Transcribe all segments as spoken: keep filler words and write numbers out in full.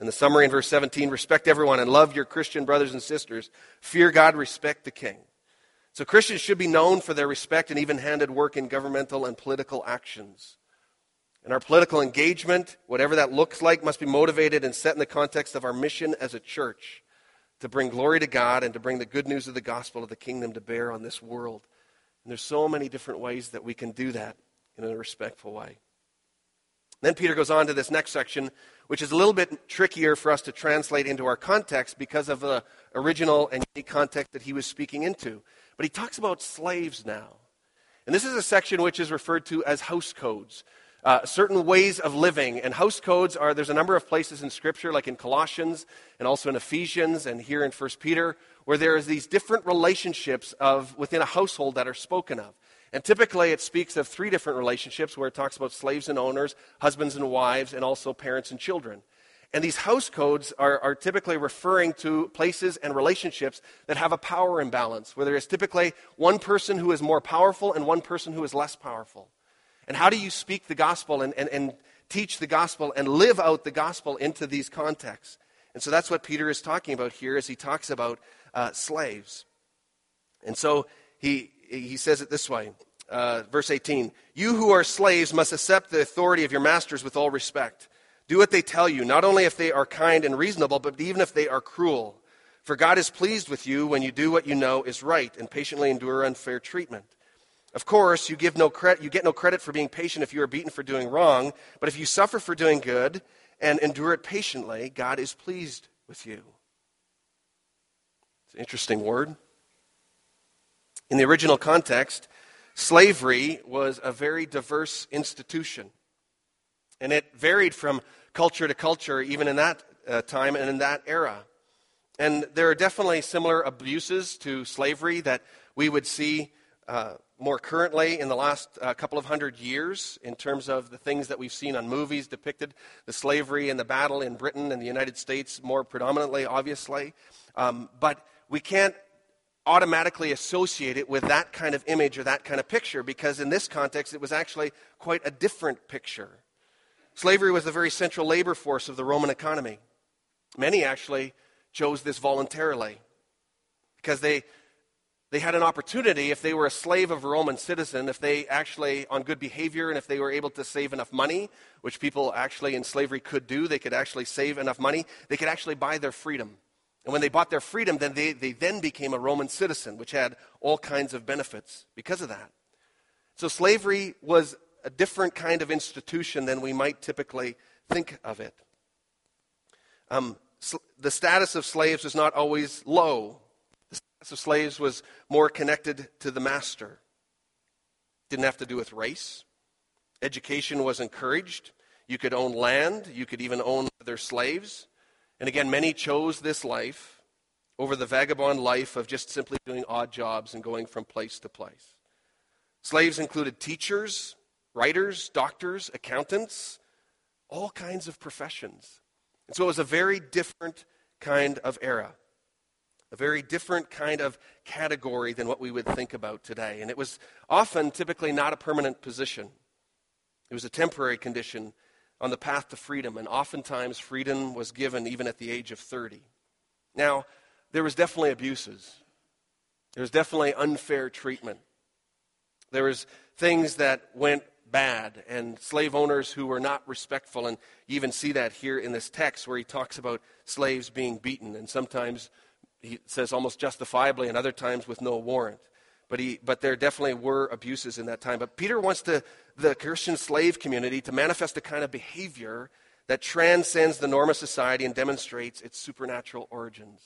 And the summary in verse seventeen, respect everyone and love your Christian brothers and sisters. Fear God, respect the king. So Christians should be known for their respect and even-handed work in governmental and political actions. And our political engagement, whatever that looks like, must be motivated and set in the context of our mission as a church to bring glory to God and to bring the good news of the gospel of the kingdom to bear on this world. And there's so many different ways that we can do that in a respectful way. Then Peter goes on to this next section, which is a little bit trickier for us to translate into our context because of the original and unique context that he was speaking into. But he talks about slaves now. And this is a section which is referred to as house codes, uh, certain ways of living. And house codes are, there's a number of places in Scripture, like in Colossians and also in Ephesians and here in First Peter, where there is these different relationships of within a household that are spoken of. And typically it speaks of three different relationships where it talks about slaves and owners, husbands and wives, and also parents and children. And these house codes are, are typically referring to places and relationships that have a power imbalance, where there is typically one person who is more powerful and one person who is less powerful. And how do you speak the gospel and, and, and teach the gospel and live out the gospel into these contexts? And so that's what Peter is talking about here as he talks about uh, slaves. And so he... He says it this way, uh, verse eighteen, you who are slaves must accept the authority of your masters with all respect. Do what they tell you, not only if they are kind and reasonable, but even if they are cruel. For God is pleased with you when you do what you know is right and patiently endure unfair treatment. Of course, you give no credit, you get no credit for being patient if you are beaten for doing wrong, but if you suffer for doing good and endure it patiently, God is pleased with you. It's an interesting word. In the original context, slavery was a very diverse institution. And it varied from culture to culture, even in that uh, time and in that era. And there are definitely similar abuses to slavery that we would see uh, more currently in the last uh, couple of hundred years in terms of the things that we've seen on movies depicted, the slavery and the battle in Britain and the United States more predominantly, obviously. Um, but we can't automatically associate it with that kind of image or that kind of picture, because in this context it was actually quite a different picture. Slavery was the very central labor force of the Roman economy. Many actually chose this voluntarily because they they had an opportunity, if they were a slave of a Roman citizen, if they actually on good behavior and if they were able to save enough money, which people actually in slavery could do, they could actually save enough money, they could actually buy their freedom. And when they bought their freedom, then they, they then became a Roman citizen, which had all kinds of benefits because of that. So slavery was a different kind of institution than we might typically think of it. Um, sl- the status of slaves was not always low. The status of slaves was more connected to the master. Didn't have to do with race. Education was encouraged. You could own land. You could even own their slaves. And again, many chose this life over the vagabond life of just simply doing odd jobs and going from place to place. Slaves included teachers, writers, doctors, accountants, all kinds of professions. And so it was a very different kind of era, a very different kind of category than what we would think about today. And it was often typically not a permanent position. It was a temporary condition on the path to freedom, and oftentimes freedom was given even at the age of thirty. Now, there was definitely abuses. There was definitely unfair treatment. There was things that went bad, and slave owners who were not respectful, and you even see that here in this text where he talks about slaves being beaten, and sometimes he says almost justifiably, and other times with no warrant. But he, but there definitely were abuses in that time. But Peter wants to, the Christian slave community to manifest a kind of behavior that transcends the norm of society and demonstrates its supernatural origins.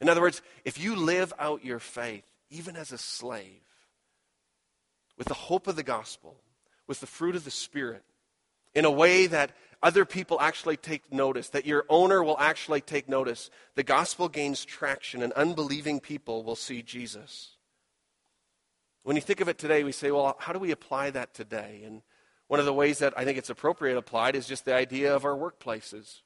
In other words, if you live out your faith, even as a slave, with the hope of the gospel, with the fruit of the Spirit, in a way that other people actually take notice, that your owner will actually take notice, the gospel gains traction and unbelieving people will see Jesus. When you think of it today, we say, well, how do we apply that today? And one of the ways that I think it's appropriate applied is just the idea of our workplaces.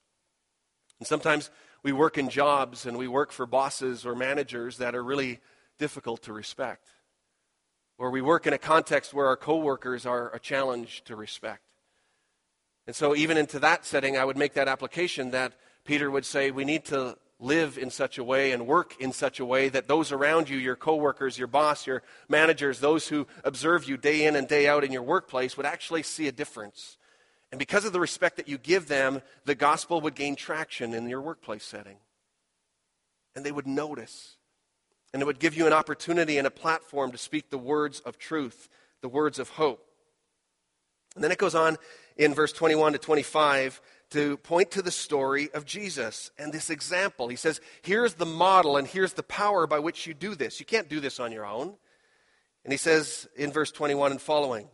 And sometimes we work in jobs and we work for bosses or managers that are really difficult to respect. Or we work in a context where our coworkers are a challenge to respect. And so even into that setting, I would make that application that Peter would say we need to live in such a way and work in such a way that those around you, your coworkers, your boss, your managers, those who observe you day in and day out in your workplace would actually see a difference. And because of the respect that you give them, the gospel would gain traction in your workplace setting. And they would notice. And it would give you an opportunity and a platform to speak the words of truth, the words of hope. And then it goes on in verse twenty-one to twenty-five to point to the story of Jesus and this example. He says, here's the model and here's the power by which you do this. You can't do this on your own. And he says in verse twenty-one and following,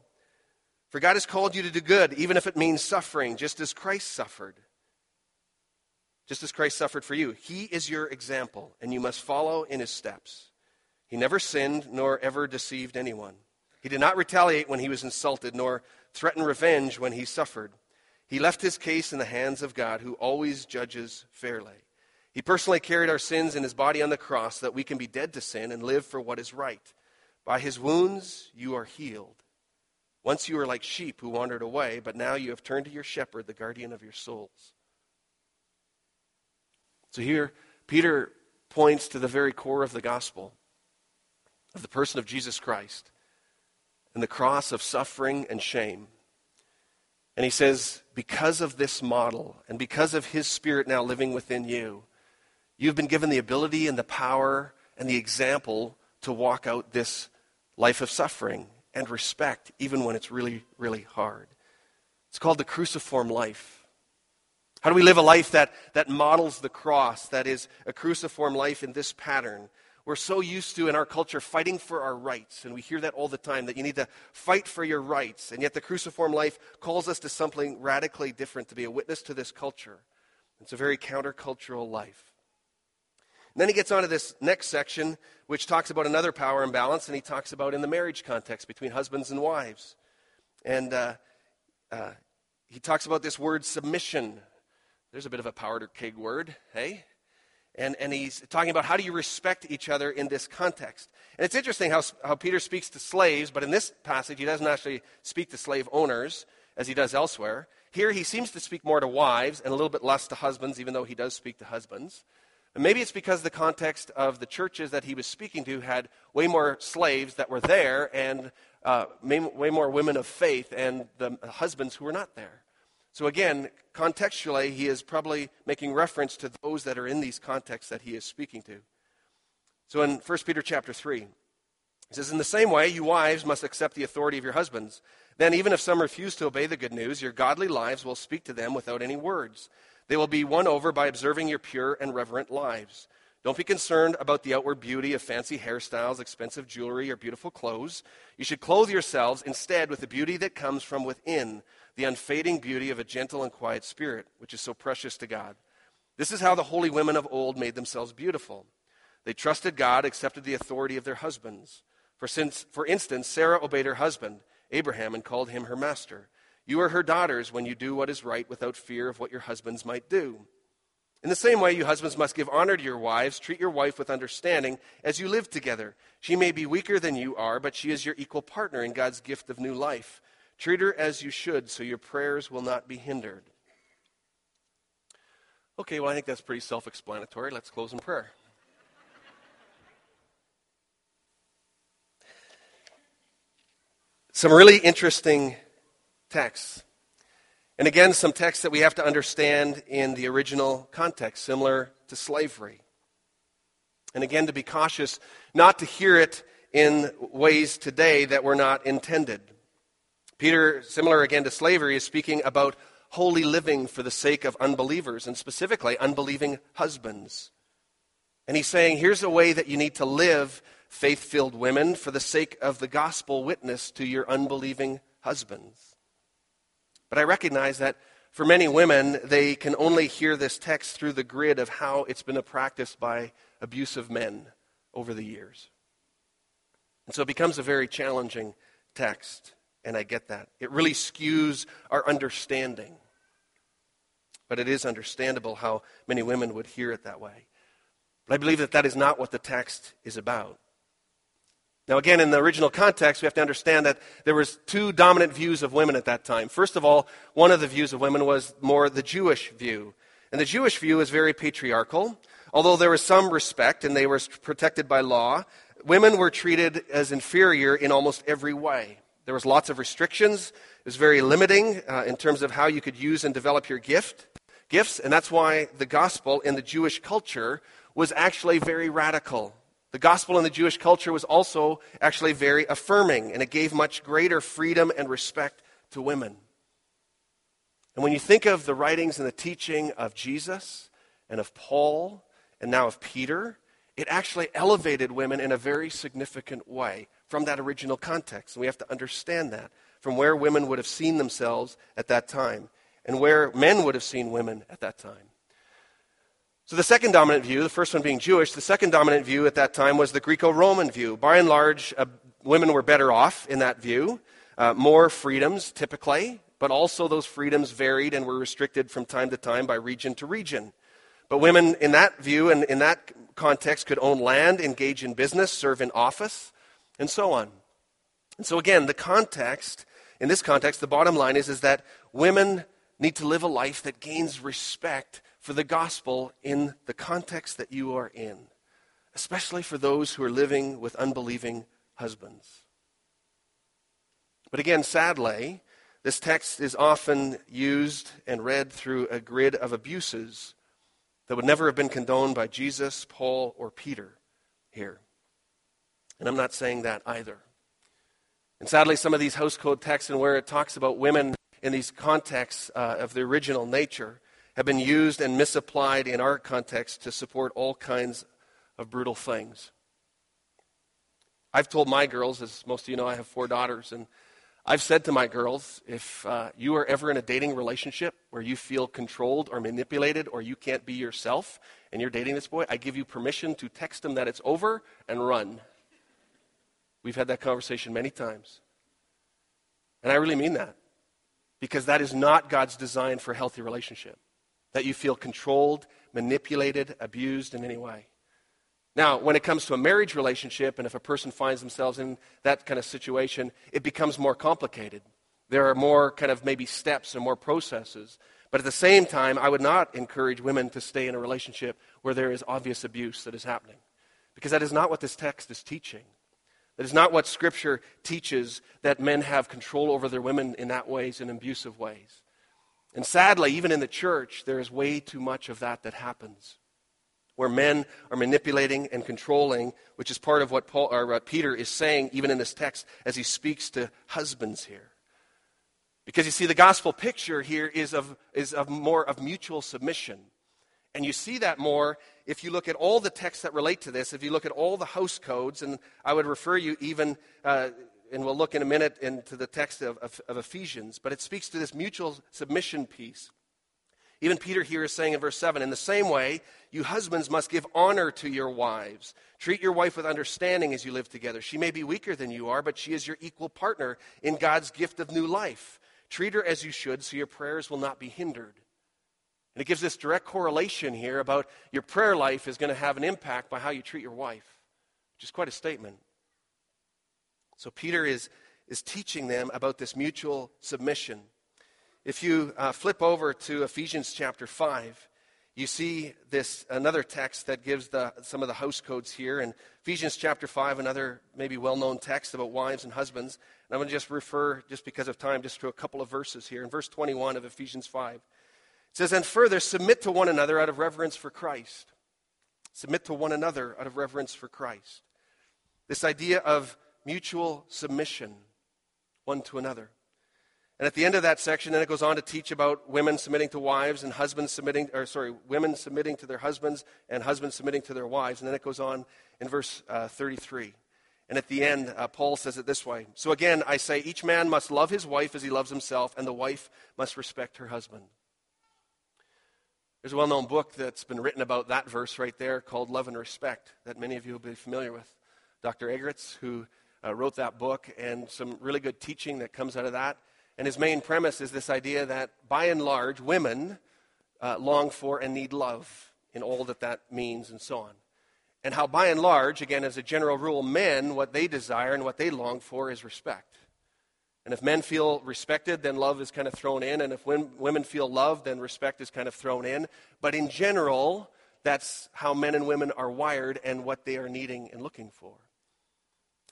for God has called you to do good, even if it means suffering, just as Christ suffered. Just as Christ suffered for you. He is your example, and you must follow in his steps. He never sinned, nor ever deceived anyone. He did not retaliate when he was insulted, nor threaten revenge when he suffered. He left his case in the hands of God, who always judges fairly. He personally carried our sins in his body on the cross, that we can be dead to sin and live for what is right. By his wounds you are healed. Once you were like sheep who wandered away, but now you have turned to your shepherd, the guardian of your souls. So here, Peter points to the very core of the gospel, of the person of Jesus Christ, and the cross of suffering and shame. And he says, because of this model, and because of his Spirit now living within you, you've been given the ability and the power and the example to walk out this life of suffering and respect, even when it's really, really hard. It's called the cruciform life. How do we live a life that, that models the cross, that is a cruciform life in this pattern? We're so used to, in our culture, fighting for our rights, and we hear that all the time, that you need to fight for your rights, and yet the cruciform life calls us to something radically different, to be a witness to this culture. It's a very countercultural life. And then he gets on to this next section, which talks about another power imbalance, and he talks about in the marriage context between husbands and wives. And uh, uh, he talks about this word submission. There's a bit of a powder keg word, hey? And and he's talking about how do you respect each other in this context. And it's interesting how how Peter speaks to slaves, but in this passage he doesn't actually speak to slave owners as he does elsewhere. Here he seems to speak more to wives and a little bit less to husbands, even though he does speak to husbands. And maybe it's because the context of the churches that he was speaking to had way more slaves that were there and uh, way more women of faith and the husbands who were not there. So again, contextually, he is probably making reference to those that are in these contexts that he is speaking to. So in First Peter chapter three, he says, in the same way, you wives must accept the authority of your husbands. Then even if some refuse to obey the good news, your godly lives will speak to them without any words. They will be won over by observing your pure and reverent lives. Don't be concerned about the outward beauty of fancy hairstyles, expensive jewelry, or beautiful clothes. You should clothe yourselves instead with the beauty that comes from within, the unfading beauty of a gentle and quiet spirit, which is so precious to God. This is how the holy women of old made themselves beautiful. They trusted God, accepted the authority of their husbands. For since, for instance, Sarah obeyed her husband, Abraham, and called him her master. You are her daughters when you do what is right without fear of what your husbands might do. In the same way, you husbands must give honor to your wives. Treat your wife with understanding as you live together. She may be weaker than you are, but she is your equal partner in God's gift of new life. Treat her as you should, so your prayers will not be hindered. Okay, well, I think that's pretty self-explanatory. Let's close in prayer. Some really interesting texts. And again, some texts that we have to understand in the original context, similar to slavery. And again, to be cautious not to hear it in ways today that were not intended. Peter, similar again to slavery, is speaking about holy living for the sake of unbelievers, and specifically unbelieving husbands. And he's saying, here's a way that you need to live, faith-filled women, for the sake of the gospel witness to your unbelieving husbands. But I recognize that for many women, they can only hear this text through the grid of how it's been practiced by abusive men over the years. And so it becomes a very challenging text. And I get that. It really skews our understanding. But it is understandable how many women would hear it that way. But I believe that that is not what the text is about. Now, again, in the original context, we have to understand that there was two dominant views of women at that time. First of all, one of the views of women was more the Jewish view. And the Jewish view is very patriarchal. Although there was some respect and they were protected by law, women were treated as inferior in almost every way. There was lots of restrictions. It was very limiting uh, in terms of how you could use and develop your gift, gifts. And that's why the gospel in the Jewish culture was actually very radical. The gospel in the Jewish culture was also actually very affirming, and it gave much greater freedom and respect to women. And when you think of the writings and the teaching of Jesus and of Paul and now of Peter, it actually elevated women in a very significant way from that original context. And we have to understand that from where women would have seen themselves at that time and where men would have seen women at that time. So the second dominant view, the first one being Jewish, the second dominant view at that time was the Greco-Roman view. By and large, uh, women were better off in that view, uh, more freedoms typically, but also those freedoms varied and were restricted from time to time by region to region. But women in that view and in that context could own land, engage in business, serve in office, and so on. And so again, the context, in this context, the bottom line is, is that women need to live a life that gains respect for the gospel in the context that you are in, especially for those who are living with unbelieving husbands. But again, sadly, this text is often used and read through a grid of abuses that would never have been condoned by Jesus, Paul, or Peter here. And I'm not saying that either. And sadly, some of these house code texts and where it talks about women in these contexts uh, of the original nature have been used and misapplied in our context to support all kinds of brutal things. I've told my girls, as most of you know, I have four daughters, and I've said to my girls, if uh, you are ever in a dating relationship where you feel controlled or manipulated or you can't be yourself and you're dating this boy, I give you permission to text him that it's over and run. We've had that conversation many times. And I really mean that, because that is not God's design for a healthy relationship, that you feel controlled, manipulated, abused in any way. Now, when it comes to a marriage relationship, and if a person finds themselves in that kind of situation, it becomes more complicated. There are more kind of maybe steps and more processes. But at the same time, I would not encourage women to stay in a relationship where there is obvious abuse that is happening, because that is not what this text is teaching. That is not what Scripture teaches, that men have control over their women in that ways, in abusive ways. And sadly, even in the church, there is way too much of that that happens, where men are manipulating and controlling, which is part of what Paul or what Peter is saying even in this text as he speaks to husbands here. Because you see, the gospel picture here is of is of more of mutual submission. And you see that more if you look at all the texts that relate to this, if you look at all the house codes, and I would refer you even, uh, and we'll look in a minute into the text of, of, of Ephesians, but it speaks to this mutual submission piece. Even Peter here is saying in verse seven, in the same way, you husbands must give honor to your wives. Treat your wife with understanding as you live together. She may be weaker than you are, but she is your equal partner in God's gift of new life. Treat her as you should, so your prayers will not be hindered. And it gives this direct correlation here about your prayer life is going to have an impact by how you treat your wife, which is quite a statement. So Peter is, is teaching them about this mutual submission. If you uh, flip over to Ephesians chapter five, you see this another text that gives the, some of the house codes here. And Ephesians chapter five, another maybe well-known text about wives and husbands. And I'm going to just refer, just because of time, just to a couple of verses here. In verse twenty-one of Ephesians five. It says, and further, submit to one another out of reverence for Christ. Submit to one another out of reverence for Christ. This idea of mutual submission, one to another. And at the end of that section, then it goes on to teach about women submitting to wives and husbands submitting, or sorry, women submitting to their husbands and husbands submitting to their wives. And then it goes on in verse thirty-three. And at the end, uh, Paul says it this way. So again, I say, each man must love his wife as he loves himself, and the wife must respect her husband. There's a well-known book that's been written about that verse right there called Love and Respect that many of you will be familiar with. Doctor Egeritz, who uh, wrote that book, and some really good teaching that comes out of that. And his main premise is this idea that, by and large, women uh, long for and need love in all that that means and so on. and how by and large, again, as a general rule, men, what they desire and what they long for is respect. And if men feel respected, then love is kind of thrown in. And if women feel loved, then respect is kind of thrown in. But in general, that's how men and women are wired and what they are needing and looking for.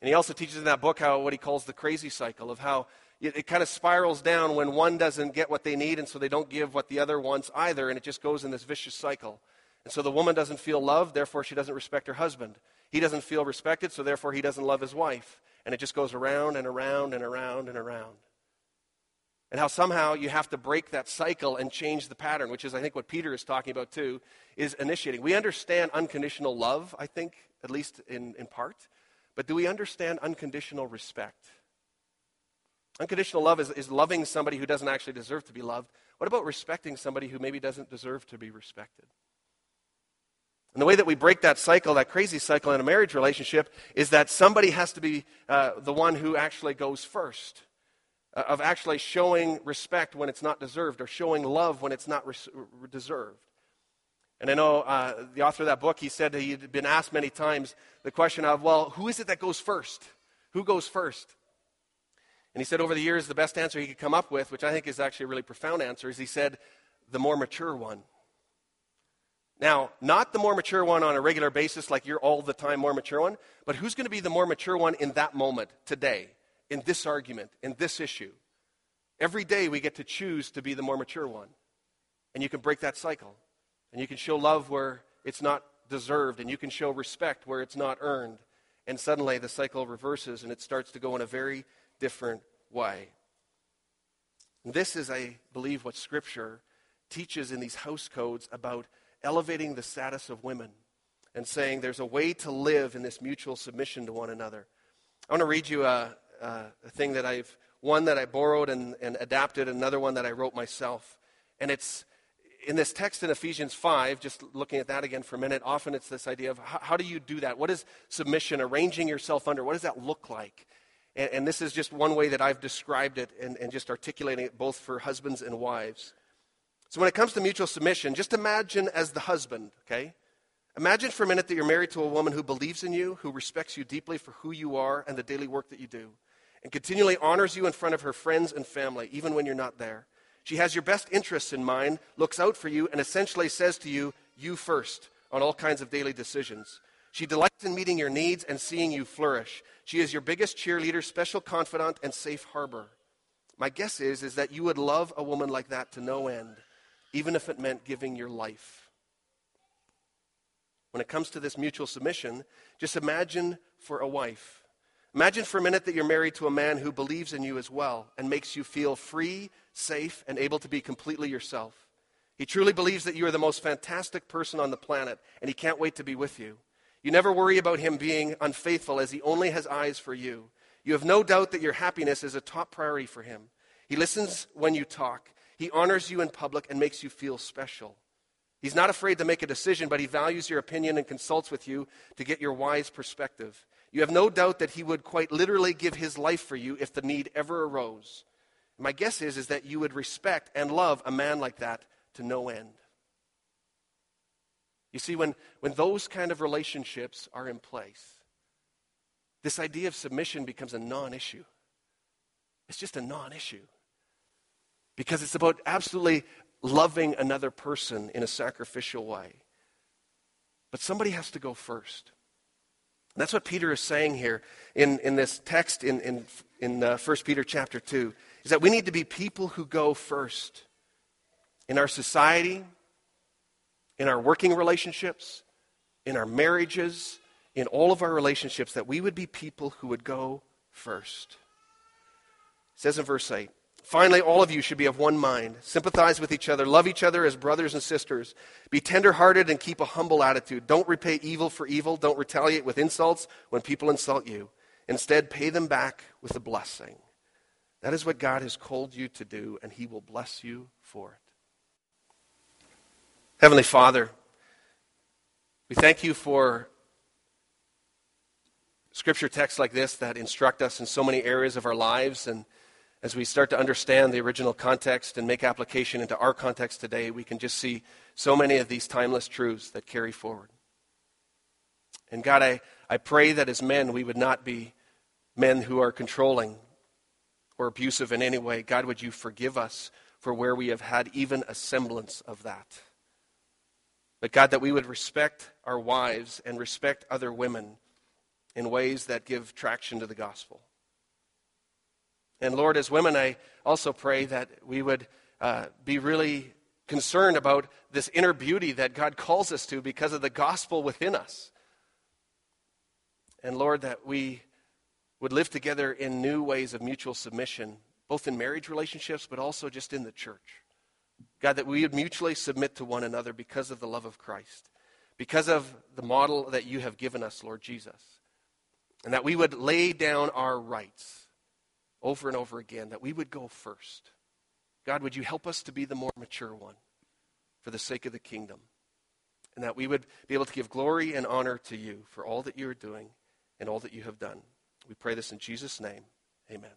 And he also teaches in that book how what he calls the crazy cycle of how it, it kind of spirals down when one doesn't get what they need, and so they don't give what the other wants either, and it just goes in this vicious cycle. And so the woman doesn't feel loved, therefore she doesn't respect her husband. He doesn't feel respected, so therefore he doesn't love his wife. And it just goes around and around and around and around. And how somehow you have to break that cycle and change the pattern, which is, I think, what Peter is talking about too, is initiating. We understand unconditional love, I think, at least in, in part. But do we understand unconditional respect? Unconditional love is, is loving somebody who doesn't actually deserve to be loved. What about respecting somebody who maybe doesn't deserve to be respected? And the way that we break that cycle, that crazy cycle in a marriage relationship, is that somebody has to be uh, the one who actually goes first, uh, of actually showing respect when it's not deserved or showing love when it's not res- deserved. And I know uh, the author of that book, he said that he'd been asked many times the question of, well, who is it that goes first? Who goes first? And he said over the years, the best answer he could come up with, which I think is actually a really profound answer, is he said, the more mature one. Now, not the more mature one on a regular basis, like you're all the time more mature one, but who's going to be the more mature one in that moment, today, in this argument, in this issue? Every day we get to choose to be the more mature one. And you can break that cycle. And you can show love where it's not deserved. And you can show respect where it's not earned. And suddenly the cycle reverses and it starts to go in a very different way. And this is, I believe, what Scripture teaches in these house codes about elevating the status of women and saying there's a way to live in this mutual submission to one another. I want to read you a, a, a thing that I've, one that I borrowed and, and adapted, another one that I wrote myself. And it's in this text in Ephesians five, just looking at that again for a minute, often it's this idea of how, how do you do that? What is submission, arranging yourself under? What does that look like? And, and this is just one way that I've described it and, and just articulating it both for husbands and wives. So when it comes to mutual submission, just imagine as the husband, okay? Imagine for a minute that you're married to a woman who believes in you, who respects you deeply for who you are and the daily work that you do, and continually honors you in front of her friends and family, even when you're not there. She has your best interests in mind, looks out for you, and essentially says to you, you first, on all kinds of daily decisions. She delights in meeting your needs and seeing you flourish. She is your biggest cheerleader, special confidant, and safe harbor. My guess is, is that you would love a woman like that to no end, even if it meant giving your life. When it comes to this mutual submission, just imagine for a wife. Imagine for a minute that you're married to a man who believes in you as well and makes you feel free, safe, and able to be completely yourself. He truly believes that you are the most fantastic person on the planet, and he can't wait to be with you. You never worry about him being unfaithful, as he only has eyes for you. You have no doubt that your happiness is a top priority for him. He listens when you talk. He honors you in public and makes you feel special. He's not afraid to make a decision, but he values your opinion and consults with you to get your wise perspective. You have no doubt that he would quite literally give his life for you if the need ever arose. My guess is, is that you would respect and love a man like that to no end. You see, when, when those kind of relationships are in place, this idea of submission becomes a non-issue. It's just a non-issue. Because it's about absolutely loving another person in a sacrificial way. But somebody has to go first. And that's what Peter is saying here in, in this text in, in, in uh, First Peter chapter two, is that we need to be people who go first in our society, in our working relationships, in our marriages, in all of our relationships, that we would be people who would go first. It says in verse eight, finally, all of you should be of one mind. Sympathize with each other. Love each other as brothers and sisters. Be tender-hearted and keep a humble attitude. Don't repay evil for evil. Don't retaliate with insults when people insult you. Instead, pay them back with a blessing. That is what God has called you to do, and he will bless you for it. Heavenly Father, we thank you for scripture texts like this that instruct us in so many areas of our lives, and as we start to understand the original context and make application into our context today, we can just see so many of these timeless truths that carry forward. And God, I, I pray that as men, we would not be men who are controlling or abusive in any way. God, would you forgive us for where we have had even a semblance of that? But God, that we would respect our wives and respect other women in ways that give traction to the gospel. And Lord, as women, I also pray that we would uh, be really concerned about this inner beauty that God calls us to because of the gospel within us. And Lord, that we would live together in new ways of mutual submission, both in marriage relationships, but also just in the church. God, that we would mutually submit to one another because of the love of Christ, because of the model that you have given us, Lord Jesus. And that we would lay down our rights over and over again, that we would go first. God, would you help us to be the more mature one for the sake of the kingdom? And that we would be able to give glory and honor to you for all that you are doing and all that you have done. We pray this in Jesus' name. Amen.